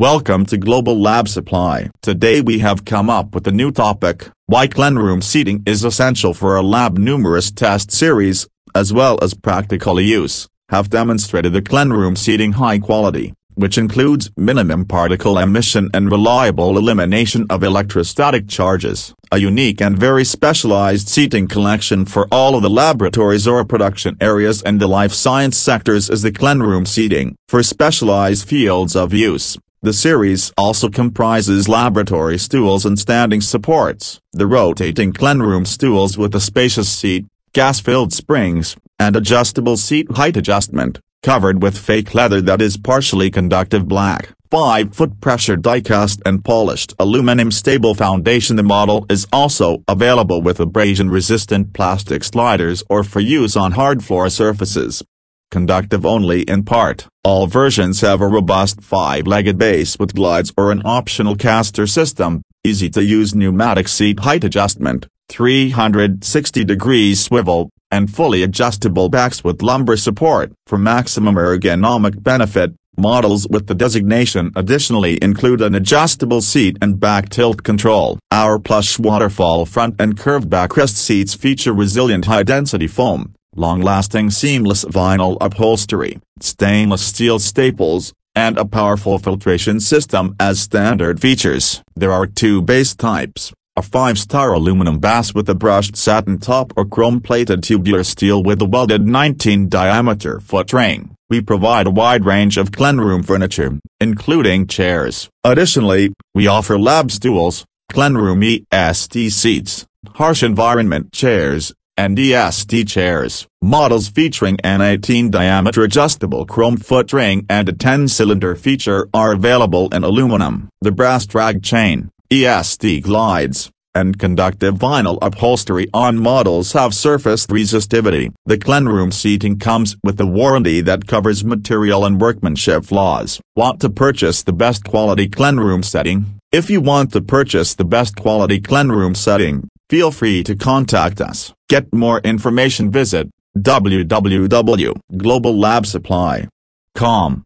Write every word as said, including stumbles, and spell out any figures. Welcome to Global Lab Supply. Today we have come up with a new topic, why cleanroom seating is essential for a lab. Numerous test series, as well as practical use, have demonstrated the cleanroom seating high quality, which includes minimum particle emission and reliable elimination of electrostatic charges, a unique and very specialized seating collection for all of the laboratories or production areas and the life science sectors is the cleanroom seating. For specialized fields of use, the series also comprises laboratory stools and standing supports, the rotating cleanroom stools with a spacious seat, gas-filled springs, and adjustable seat height adjustment, covered with fake leather that is partially conductive black, five foot pressure die-cast and polished aluminum stable foundation. The model is also available with abrasion-resistant plastic sliders or for use on hard floor surfaces. Conductive only in part, all versions have a robust five-legged base with glides or an optional caster system, easy-to-use pneumatic seat height adjustment, three hundred sixty degree swivel, and fully adjustable backs with lumbar support. For maximum ergonomic benefit, models with the designation additionally include an adjustable seat and back tilt control. Our plush waterfall front and curved backrest seats feature resilient high-density foam, long-lasting seamless vinyl upholstery, stainless steel staples, and a powerful filtration system as standard features. There are two base types, a five-star aluminum base with a brushed satin top or chrome-plated tubular steel with a welded nineteen diameter foot ring. We provide a wide range of cleanroom furniture, including chairs. Additionally, we offer lab stools, cleanroom E S T seats, harsh environment chairs, and E S T chairs. Models featuring an eighteen diameter adjustable chrome foot ring and a ten cylinder feature are available in aluminum. The brass drag chain, E S T glides, and conductive vinyl upholstery on models have surface resistivity. The cleanroom seating comes with a warranty that covers material and workmanship flaws. Want to purchase the best quality cleanroom setting? If you want to purchase the best quality cleanroom setting, feel free to contact us. Get more information, visit w w w dot global lab supply dot com.